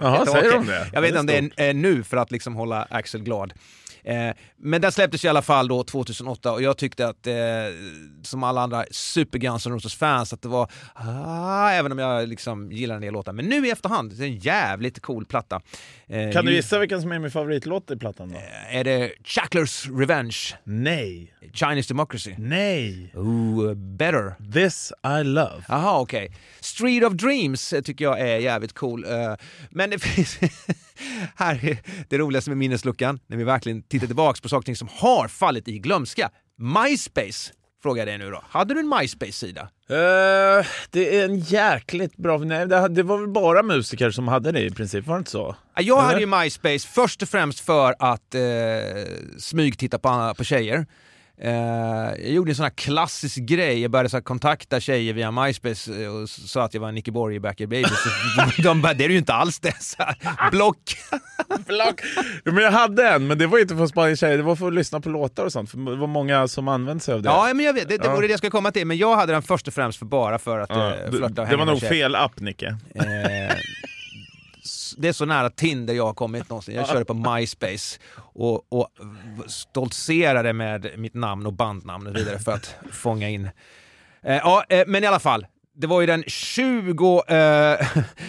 Jaha, säger de det? Jag vet inte om det är, det är nu för att liksom hålla Axel glad. Eh, men den släpptes i alla fall då tjugohundraåtta och jag tyckte att eh, som alla andra super Guns N' Roses fans att det var ah, även om jag liksom gillar en del låtar. Men nu i efterhand, det är en jävligt cool platta. Eh, kan du gissa vilken som är min favoritlåt i plattan då? Eh, är det Shackler's Revenge? Nej. Chinese Democracy? Nej. Ooh, Better. This I Love. Jaha, okej. Okay. Street of Dreams tycker jag är jävligt cool. Eh, men det finns... Här är det roligaste med minnesluckan när vi verkligen tittar tillbaka på saker som har fallit i glömska. MySpace, frågar jag dig nu då. Hade du en MySpace-sida? Uh, det är en jäkligt bra... Nej, det, det var väl bara musiker som hade det i princip, var det inte så? Jag Eller? hade ju MySpace först och främst för att eh, smygtitta på, på tjejer. Eh, jag gjorde en sån här klassisk grej. Jag började så här, kontakta tjejer via MySpace och sa att jag var Nicke Borg i Backyard Babies. De bara, det är ju inte alls det. Så här, block. block. Men jag hade en, men det var inte för att spana tjejer. Det var för att lyssna på låtar och sånt. För det var många som använde sig av det. Ja, men jag vet. Det, det ja. vore det jag skulle komma till. Men jag hade den först och främst för bara för att ja. eh, flirta och hänga. Det var nog fel app, Nicke. Eh, Det är så nära Tinder jag har kommit någonsin. Jag körde på MySpace och, och stoltserade med mitt namn och bandnamn och vidare för att fånga in. Eh, ja, eh, men i alla fall, det var ju den tjugo, eh,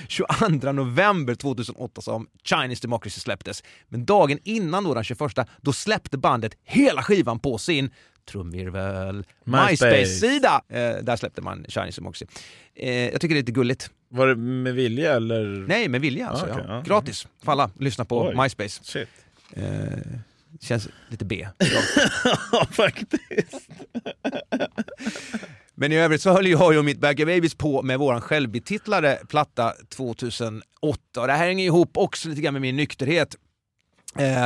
tjugoandra november tjugohundraåtta som Chinese Democracy släpptes. Men dagen innan då, den tjugoförsta, då släppte bandet hela skivan på sin trumvirvel MySpace-sida. Eh, där släppte man Chinese Democracy. Eh, jag tycker det är lite gulligt. Var det med vilja eller? Nej, med vilja alltså. Ah, okay, ja. ah. Gratis för alla. Lyssna på Oj. MySpace. Shit. Eh, känns lite B. Ja, faktiskt. Men i övrigt så höll jag och mitt Baggy Babies på med våran självbetitlade platta tjugohundraåtta. Och det här hänger ihop också lite grann med min nykterhet. Eh,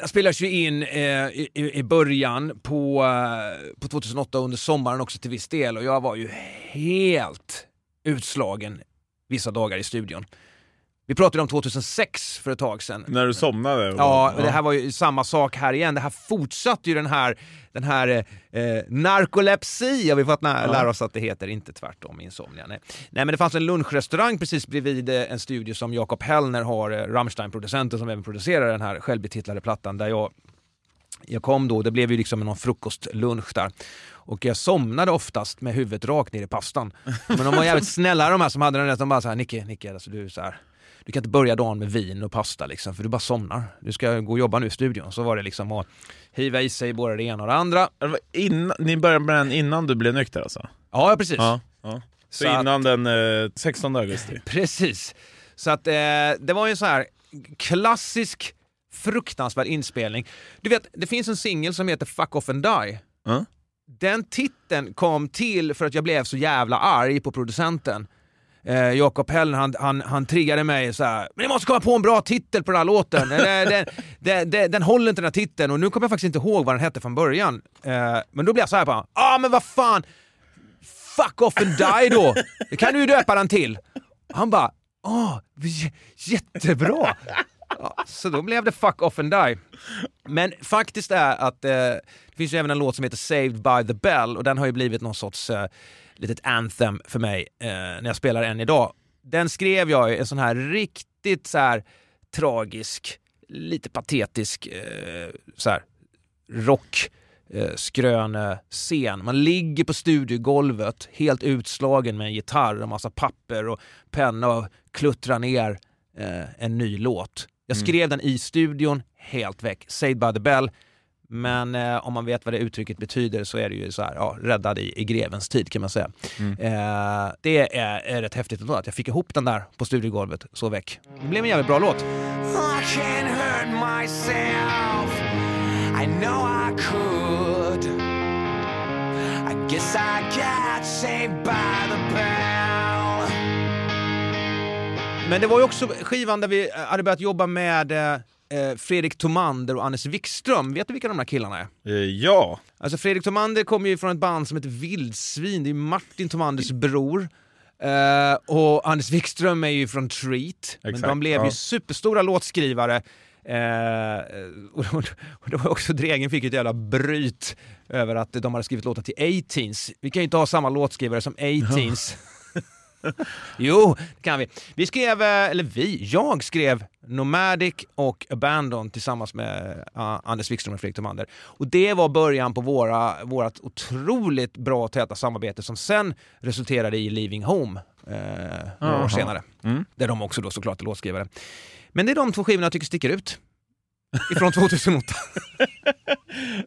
Jag spelades ju in eh, i, i början på, eh, på tjugohundraåtta under sommaren också till viss del. Och jag var ju helt utslagen vissa dagar i studion. Vi pratade om tjugohundrasex för ett tag sedan. När du somnade. Och, ja, ja, det här var ju samma sak här igen. Det här fortsatte ju den här, den här eh, narkolepsi, har vi fått nä- ja. lära oss att det heter. Inte tvärtom, insomnia. Nej. Nej, men det fanns en lunchrestaurang precis bredvid en studio som Jakob Hellner har, eh, Rammstein-producenten som även producerar den här självbetitlade plattan, där jag, jag kom då. Det blev ju liksom någon frukostlunch där. Och jag somnade oftast med huvudet rakt ner i pastan. Men de var jävligt snälla, de här som hade den där, som bara så här, Nicke, Nicke, alltså du är så här... Du kan inte börja dagen med vin och pasta liksom, för du bara somnar. Du ska gå och jobba nu i studion. Så var det liksom att hiva i sig både det ena och det andra. Innan, ni började med den innan du blev nykter alltså? Ja, precis. Ja, ja. Så, så innan att, den eh, sextonde augusti. Precis. Så att eh, det var ju en så här klassisk fruktansvärd inspelning. Du vet, det finns en singel som heter Fuck Off and Die. Mm. Den titeln kom till för att jag blev så jävla arg på producenten. Eh, Jakob Hellner, han, han, han triggade mig så här: men det måste komma på en bra titel på den här låten. den, den, den, den, den håller inte den här titeln. Och nu kommer jag faktiskt inte ihåg vad den hette från början, eh, men då blev jag så här på: ah, men vad fan, Fuck Off and Die då, det kan du ju döpa den till. Han bara, ah, j- jättebra. Ja, så då blev det Fuck Off and Die. Men faktiskt är att eh, det finns ju även en låt som heter Saved by the Bell, och den har ju blivit någon sorts eh, litet anthem för mig eh, när jag spelar än idag. Den skrev jag i en sån här riktigt så här tragisk, lite patetisk eh, så här rock eh, skrön scen. Man ligger på studiogolvet helt utslagen med en gitarr och massa papper och penna och kluttrar ner eh, en ny låt. Jag skrev mm. den i studion helt väck. Saved by the Bell. Men eh, om man vet vad det uttrycket betyder, så är det ju så här, ja, räddad i, i grevens tid kan man säga. Mm. Eh, det är, är rätt häftigt ändå att jag fick ihop den där på studiogolvet så väck. Det blev en jävligt bra låt. I can hurt myself, I know I could, I guess I got saved by the bell. Men det var ju också skivan där vi hade börjat jobba med eh, Fredrik Tomander och Anders Wikström. Vet du vilka de här killarna är? Ja. Alltså Fredrik Tomander kommer ju från ett band som heter Vildsvin. Det är Martin Tomanders bror. Uh, och Anders Wikström är ju från Treat. Exakt. Men de blev ja. ju superstora låtskrivare. Uh, och, och, och det var också Dregen fick ett jävla bryt över att de hade skrivit låtar till A-Teens. Vi kan ju inte ha samma låtskrivare som A-Teens. Ja. Jo, det kan vi. Vi skrev, eller vi, jag skrev Nomadic och Abandon tillsammans med uh, Anders Wikström och Fredrik Tomander. Och det var början på våra, vårat otroligt bra och täta samarbete som sen resulterade i Leaving Home eh, några år senare. Mm. Där de också då såklart är låtskrivare. Men det är de två skivorna jag tycker sticker ut ifrån tjugohundraåtta.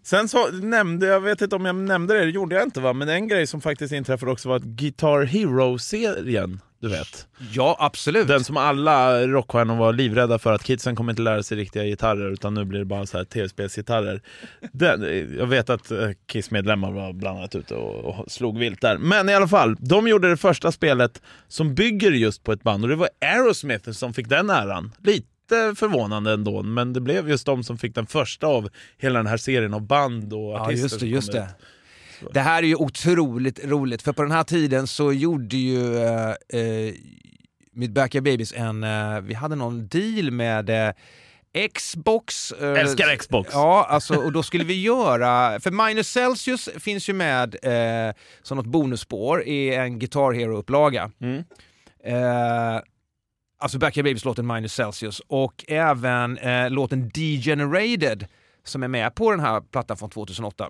Sen så nämnde, jag vet inte om jag nämnde det, det gjorde jag inte va, men en grej som faktiskt inträffade också var att Guitar Hero-serien, du vet. Ja, absolut. Den som alla rockstjärnor var livrädda för att kidsen kommer inte lära sig riktiga gitarrer, utan nu blir det bara så här tv-spelsgitarrer. Den, jag vet att Kiss-medlemmar var bland annat ute och, och slog vilt där. Men i alla fall, de gjorde det första spelet som bygger just på ett band, och det var Aerosmith som fick den äran. Lite förvånande ändå, men det blev just de som fick den första av hela den här serien av band och artister. Ja, just det, just det. Det här är ju otroligt roligt, för på den här tiden så gjorde ju eh, mitt Backyard Babies en, eh, vi hade någon deal med eh, Xbox. Eh, Älskar Xbox. Ja, alltså, och då skulle vi göra, för Minus Celsius finns ju med eh, som något bonusspår i en Guitar Hero-upplaga. Mm. Eh, Alltså Backyard Babies låten Minus Celsius och även eh, låten Degenerated som är med på den här plattan från tjugohundraåtta.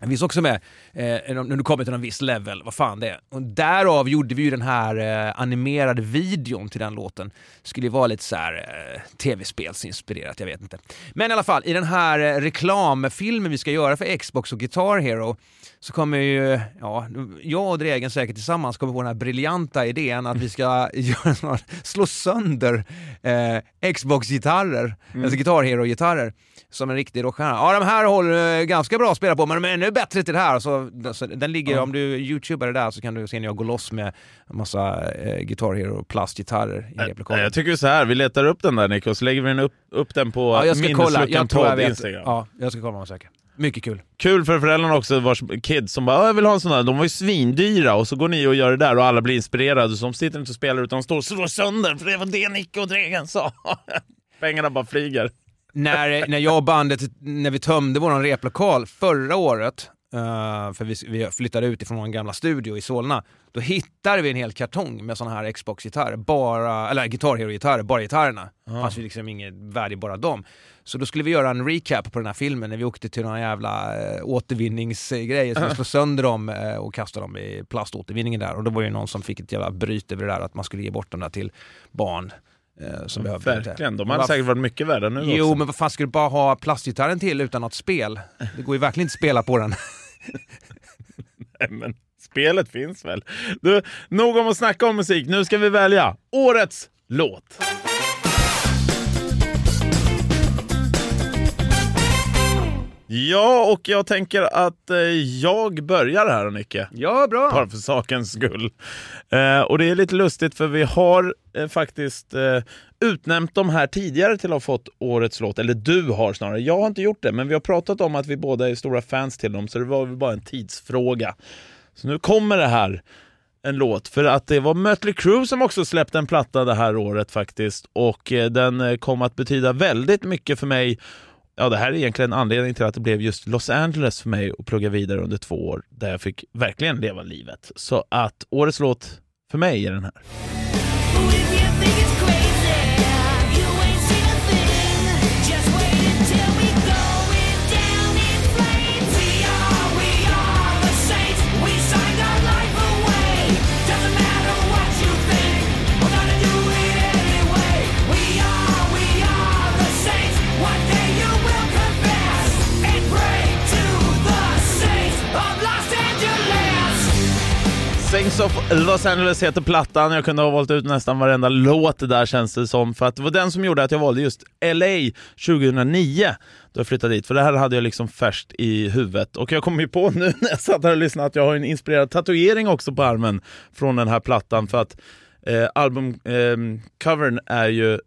Den finns också med eh, när du kommer till en viss level, vad fan det är. Och därav gjorde vi ju den här eh, animerade videon till den låten. Skulle ju vara lite så här eh, tv-spelsinspirerat, jag vet inte. Men i alla fall, i den här eh, reklamfilmen vi ska göra för Xbox och Guitar Hero så kommer ju, ja, jag och Dregen säkert tillsammans kommer på den här briljanta idén att vi ska göra, slå sönder eh, Xbox-gitarrer, mm. alltså Guitar Hero-gitarrer, som en riktig rockstjärna. Ja, de här håller ganska bra att spela på, men de är ännu bättre till det här. Så, så den ligger, mm. om du youtuber det där så kan du se när jag går loss med en massa eh, Guitar Hero-plastgitarrer i replikalen. Jag tycker så här, vi letar upp den där Nicke, och så lägger vi den upp, upp den på ja, minnesluckan på Instagram. Ja, jag ska kolla vad man söker. Mycket kul. Kul för föräldrarna också, vars kids som bara, jag vill ha en sån här, de var ju svindyra, och så går ni och gör det där och alla blir inspirerade, så de sitter inte och spelar utan de står och slår sönder, för det var det Nicke och Dregen sa. Pengarna bara flyger. När, när jag och bandet, när vi tömde våran replokal förra året, Uh, för vi, vi flyttade ut ifrån vår gamla studio i Solna, då hittade vi en hel kartong med sådana här Xbox-gitarrer, bara, eller Guitar Hero-gitarrer, bara gitarrerna. Det uh. fanns ju liksom inget värde, bara dem. Så då skulle vi göra en recap på den här filmen när vi åkte till några jävla äh, återvinningsgrejer, så vi slog sönder dem äh, och kastade dem i plaståtervinningen där. Och då var ju någon som fick ett jävla bryt över det där, att man skulle ge bort dem där till barn. Som ja, verkligen, de hade säkert varit mycket värda nu. Jo också. Men vad fan skulle du bara ha plastgitarren till utan något spel? Det går ju verkligen inte att spela på den. Nej, men spelet finns väl. Du, nog om att snacka om musik. Nu ska vi välja årets låt. Ja, och jag tänker att eh, jag börjar här, Nicke. Ja, bra. Bara för sakens skull. Eh, och det är lite lustigt, för vi har eh, faktiskt eh, utnämnt de här tidigare till att ha fått årets låt. Eller du har snarare. Jag har inte gjort det, men vi har pratat om att vi båda är stora fans till dem. Så det var väl bara en tidsfråga. Så nu kommer det här, en låt. För att det var Motley Crue som också släppte en platta det här året faktiskt. Och eh, den eh, kom att betyda väldigt mycket för mig. Ja, det här är egentligen anledningen till att det blev just Los Angeles för mig att plugga vidare under två år, där jag fick verkligen leva livet. Så att årets låt för mig är den här. Saints of Los Angeles heter plattan. Jag kunde ha valt ut nästan varenda låt där, känns det som. För att det var den som gjorde att jag valde just L A tjugohundranio, då jag flyttade dit. För det här hade jag liksom färskt i huvudet. Och jag kom ju på nu när jag satt här och lyssnade att jag har en inspirerad tatuering också på armen från den här plattan. För att eh, albumcovern eh, är ju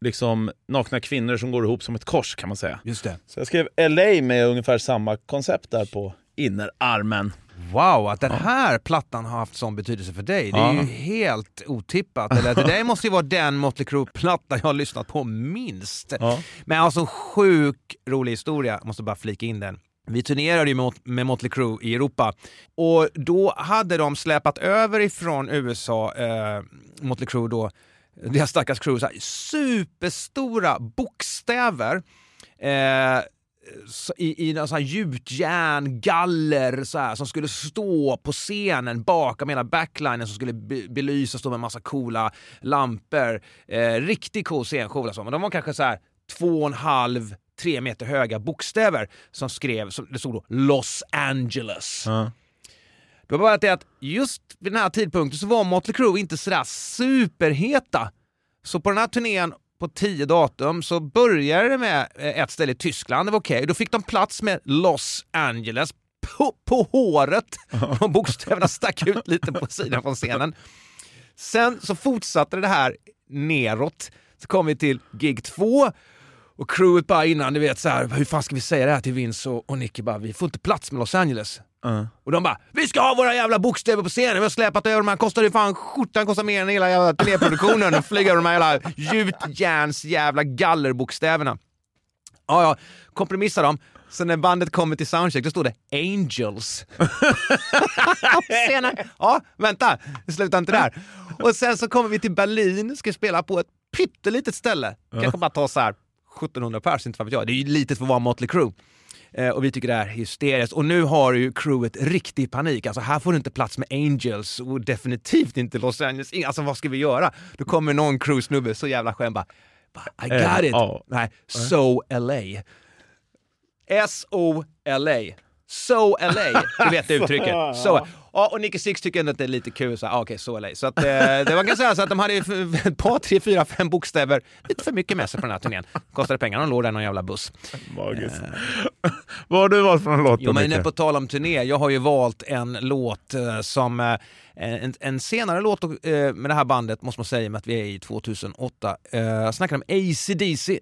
liksom nakna kvinnor som går ihop som ett kors, kan man säga. Just det. Så jag skrev L A med ungefär samma koncept där på innerarmen. Wow, att den här plattan har haft sån betydelse för dig. Det är ja. ju helt otippat. Eller, det där måste ju vara den Motley Crue-platta jag har lyssnat på minst. Ja. Men alltså, sjuk rolig historia. Jag måste bara flika in den. Vi turnerade ju med Motley Crue i Europa. Och då hade de släpat över ifrån U S A, eh, Motley Crue då. Deras stackars Crue, så här, superstora bokstäver. Eh... i, i någon sån här gjutjärn galler så här, som skulle stå på scenen bakom hela backlinen, som skulle be- belysas med en massa coola lampor, eh, riktigt cool scenshow alltså. Men de var kanske så här två och en halv, tre meter höga bokstäver som skrev, som det stod då Los Angeles. Mm. Det var bara det att just vid den här tidpunkten så var Motley Crue inte sådär superheta, så på den här turnén på tio datum så började det med ett ställe i Tyskland. Det var okej. Okay. Då fick de plats med Los Angeles på, på håret. De bokstäverna stack ut lite på sidan från scenen. Sen så fortsatte det här neråt. Så kom vi till gig två. Och crewet bara innan, du vet så här, hur fan ska vi säga det här till Vince och, och Nicke bara, vi får inte plats med Los Angeles. Uh. Och de bara, vi ska ha våra jävla bokstäver på scenen, vi har släpat över de här, kostar ju fan skjortan, kostar mer än hela jävla turnéproduktionen, och flyger över de här jävla gjutjärns jävla gallerbokstäverna. Ja, ja, kompromissar dem. Så när bandet kommer till soundcheck, då stod det Angels. Senare, ja, vänta, det slutar inte där. Och sen så kommer vi till Berlin, ska spela på ett pyttelitet ställe, kanske bara ta så här sjuttonhundra pers, inte vad jag. Det är ju litet för att vara Motley Crue. Eh, och vi tycker det här är hysteriskt. Och nu har ju crewet riktig panik. Alltså, här får du inte plats med Angels och definitivt inte Los Angeles. Alltså, vad ska vi göra? Då kommer någon crew-snubbe så jävla skön bara, I got it. Eh, oh. Nej, so L A. S O L A. So L A. Du vet det uttrycket. So. Ja, och Nicke Six tycker ändå att det är lite kul. Så här, ah, okej, så L A. Så att, eh, det var ganska så att de hade ett par, tre, fyra, fem bokstäver. Lite för mycket med sig på den här turnén. Kostade pengar, de låg där någon jävla buss. Magiskt. Eh. Vad har du valt för en låt? Jo, men på tal om turné, jag har ju valt en låt eh, som... Eh, en, en senare låt eh, med det här bandet, måste man säga, med att vi är i tjugohundraåtta. Eh, jag snackar om A C D C.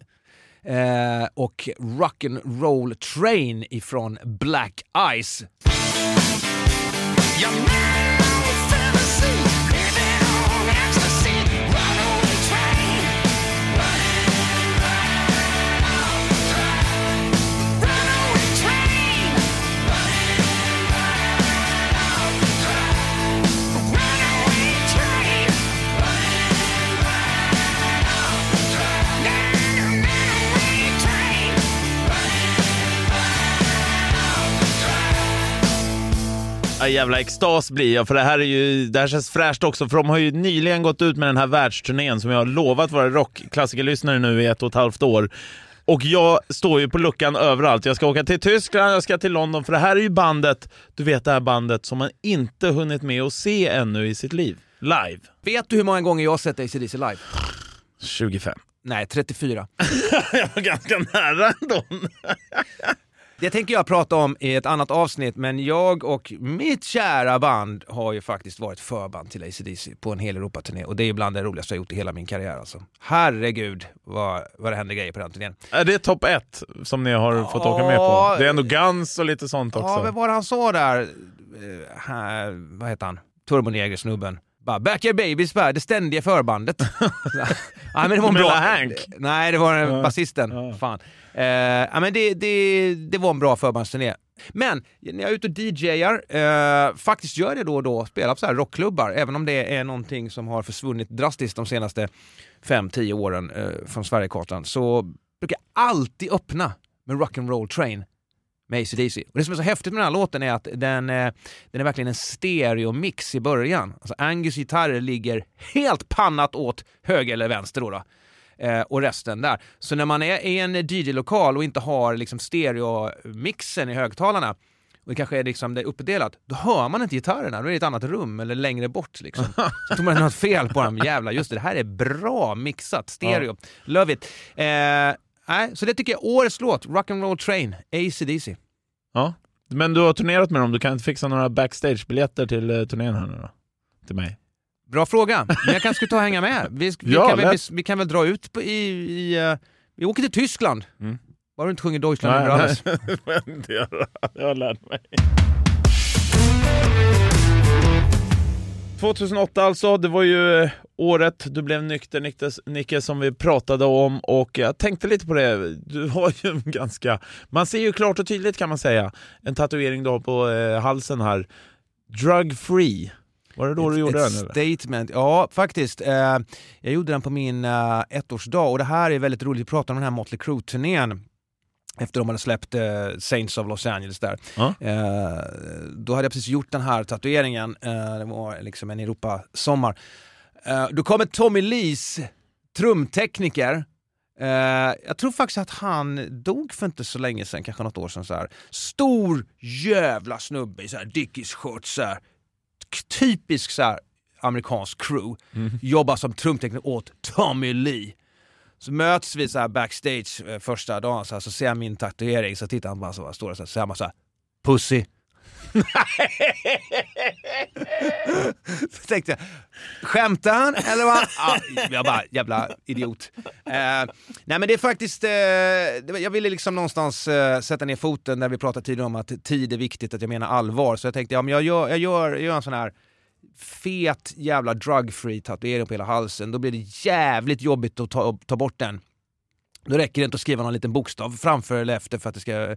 eh, och Rock and Roll Train ifrån Black Eyes. Jävla extas blir jag, för det här är ju, det här känns fräscht också, för de har ju nyligen gått ut med den här världsturnén som jag har lovat våra rockklassikerlyssnare nu i ett och ett halvt år. Och jag står ju på luckan överallt. Jag ska åka till Tyskland, jag ska till London, för det här är ju bandet, du vet det här bandet som man inte hunnit med att se ännu i sitt liv, live. Vet du hur många gånger jag har sett A C D C live? tjugofem. Nej, trettiofyra. Jag var ganska nära ändå. Det tänker jag prata om i ett annat avsnitt, men jag och mitt kära band har ju faktiskt varit förband till A C D C på en hel Europa-turné, och det är bland det roligaste jag gjort i hela min karriär alltså. Herregud, vad, vad det händer grejer på den turnén. Är det topp ett som ni har fått åka med på? Det är ändå Guns och lite sånt också. Ja, men vad han sa där, här, vad heter han? Turboneger-snubben. Backyard Babies, det ständiga förbandet. Ja, men det var en bra Hank. Nej, det var en basisten. Ja. Fan. Uh, ja, men det, det, det var en bra förbandsturné. Men när jag är ute och D J:ar, eh, faktiskt gör jag då och då, spelar på så här rockklubbar, även om det är någonting som har försvunnit drastiskt de senaste fem till tio åren eh, från Sverigekartan, så brukar jag alltid öppna med Rock and Roll Train med A C D C. Och det som är så häftigt med den här låten är att den, eh, den är verkligen en stereomix i början. Alltså Angus gitarrer ligger helt pannat åt höger eller vänster då, då. Eh, och resten där. Så när man är i en D J-lokal och inte har liksom stereomixen i högtalarna, och det kanske är liksom det uppdelat, då hör man inte gitarrerna, då är det ett annat rum eller längre bort liksom. Så tog man något fel på dem, jävla just det, det här är bra mixat, stereo. Ja. Love it. Eh, Nej, så det tycker jag är årets låt, Rock and Roll Train, A C D C. Ja, men du har turnerat med dem, du kan inte fixa några backstagebiljetter till eh, turnén här nu då? Till mig. Bra fråga, men jag kanske skulle ta och hänga med. Vi, vi, ja, kan, väl, vi, vi kan väl dra ut på, i... i uh, vi åker till Tyskland. Mm. Bara du inte sjunger Deutschland. Nej, nej. Det får jag inte göra. Jag har lärt mig. tjugohundraåtta alltså, det var ju året du blev nykter, Nickes, Nicke, som vi pratade om, och jag tänkte lite på det, du har ju en ganska, man ser ju klart och tydligt kan man säga, en tatuering du har på eh, halsen här, drug free, var det då ett, du gjorde den? Ett statement, eller? Ja faktiskt, eh, jag gjorde den på min eh, ettårsdag, och det här är väldigt roligt att prata om den här Motley Crue-turnén. Efter de hade släppt eh, Saints of Los Angeles där. Mm. Eh, då hade jag precis gjort den här tatueringen. Eh, det var liksom en Europa-sommar. Eh, då kommer Tommy Lees trumtekniker. Eh, jag tror faktiskt att han dog för inte så länge sedan. Kanske något år sedan så här. Stor jävla snubbe i så här Dickies-shorts. Så här, typisk så här amerikansk crew. Mm. Jobbar som trumtekniker åt Tommy Lee. Så möts vi så här backstage eh, första dagen så, här, så ser jag min tatuering, så tittar han bara så här, står det så här, så här, så här pussy. Så tänkte jag, skämtar han eller vad? Ah, jag bara, jävla idiot. Eh, nej men det är faktiskt, eh, jag ville liksom någonstans eh, sätta ner foten när vi pratade tidigare om att tid är viktigt, att jag menar allvar. Så jag tänkte, ja men jag gör, jag gör, jag gör en sån här fet jävla drug-free tatuering på hela halsen, då blir det jävligt jobbigt att ta, ta bort den. Då räcker det inte att skriva någon liten bokstav framför eller efter för att det ska,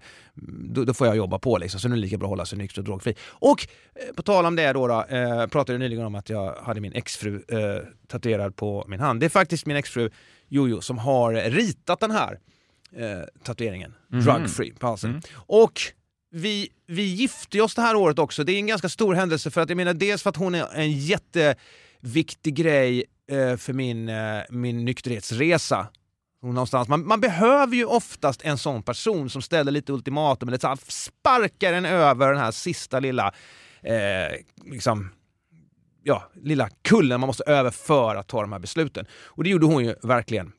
då, då får jag jobba på liksom, så nu är det lika bra att hålla sig nykter och drogfri. Och eh, på tal om det då, då eh, pratade jag nyligen om att jag hade min exfru eh, tatuerad på min hand. Det är faktiskt min exfru Jojo som har ritat den här eh, tatueringen, mm-hmm. drug-free på halsen. Mm. Och Vi, vi gifte oss det här året också. Det är en ganska stor händelse, för att jag menar dels för att hon är en jätteviktig grej eh, för min, eh, min nykterhetsresa. Hon någonstans. Man, man behöver ju oftast en sån person som ställer lite ultimatum eller så här, sparkar en över den här sista lilla eh, liksom, ja, lilla kullen man måste över för att ta de här besluten. Och det gjorde hon ju verkligen.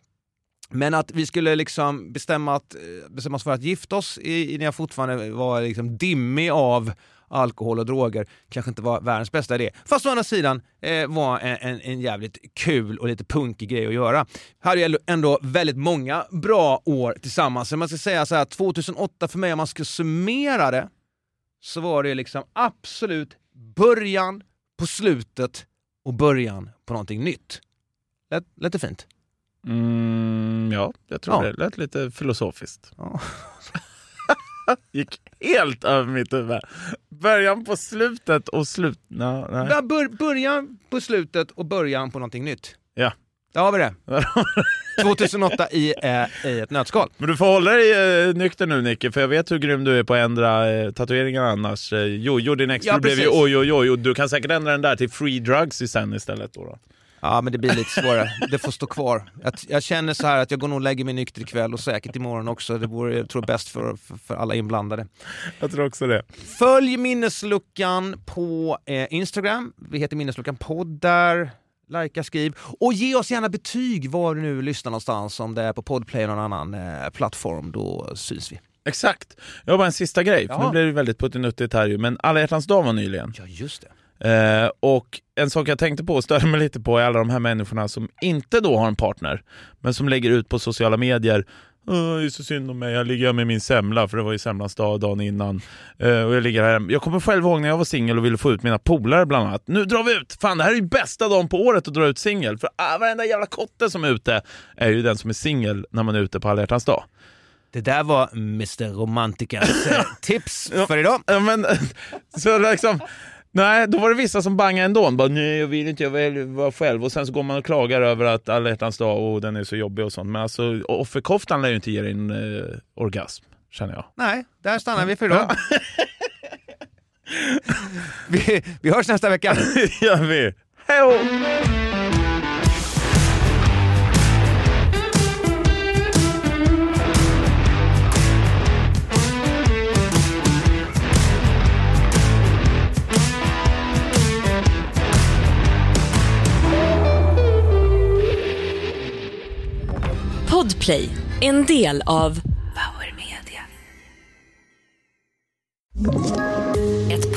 Men att vi skulle liksom bestämma, att, bestämma oss för att gifta oss i, i när jag fortfarande var liksom dimmig av alkohol och droger kanske inte var världens bästa idé. Fast å andra sidan eh, var en, en, en jävligt kul och lite punkig grej att göra. Här är ändå väldigt många bra år tillsammans. Så man ska säga så här, tjugohundraåtta för mig, om man ska summera det, så var det liksom absolut början på slutet och början på någonting nytt. Lät, lät det fint? Mm, ja, jag tror ja. det lät lite filosofiskt. Ja. Gick helt över mitt huvud. Början på slutet och slut... No, nej. Ja, bör, början på slutet och början på någonting nytt. Ja. Där har vi det. tjugohundraåtta i, eh, i ett nötskal. Men du får hålla dig eh, nykter nu, Nicke, för jag vet hur grym du är på att ändra eh, tatueringar annars. Eh, jo, jo, din extra ja, blev ju oj, oj, oj. Och du kan säkert ändra den där till free drugs sen istället då. då. Ja, men det blir lite svårare. Det får stå kvar. Jag, jag känner så här att jag går nog och lägger mig nykter ikväll och säkert imorgon också. Det vore, jag tror, bäst för, för, för alla inblandade. Jag tror också det. Följ Minnesluckan på eh, Instagram. Vi heter Minnesluckan podd där. Lajka, skriv. Och ge oss gärna betyg var du nu lyssnar någonstans. Om det är på Podplay eller någon annan eh, plattform, då syns vi. Exakt. Jag har bara en sista grej. För ja. Nu blir det väldigt puttinuttigt här ju. Men alla hjärtans dag var nyligen. Ja, just det. Uh, och en sak jag tänkte på och störde mig lite på är alla de här människorna som inte då har en partner, men som lägger ut på sociala medier: oh, det är så synd om mig, jag ligger med min semla, för det var ju semlans dag dagen innan, uh, och jag ligger här. Jag kommer själv ihåg när jag var singel och ville få ut mina polare bland annat. Nu drar vi ut, fan, det här är ju bästa dagen på året att dra ut singel. För ah, varenda jävla kotte som är ute är ju den som är singel när man är ute på alla hjärtans dag. Det där var mister Romantikas tips för idag. Ja, men så liksom... Nej, då var det vissa som bangade ändå. Bara, nej, jag vill inte, jag vill vara själv. Och sen så går man och klagar över att alla hjärtans dag, och den är så jobbig och sånt. Men alltså, offerkoftan lär ju inte ge en eh, orgasm, känner jag. Nej, där stannar vi för idag. Ja. vi, vi hörs nästa vecka. Ja, vi. Hej. Podplay, en del av Power Media. Ett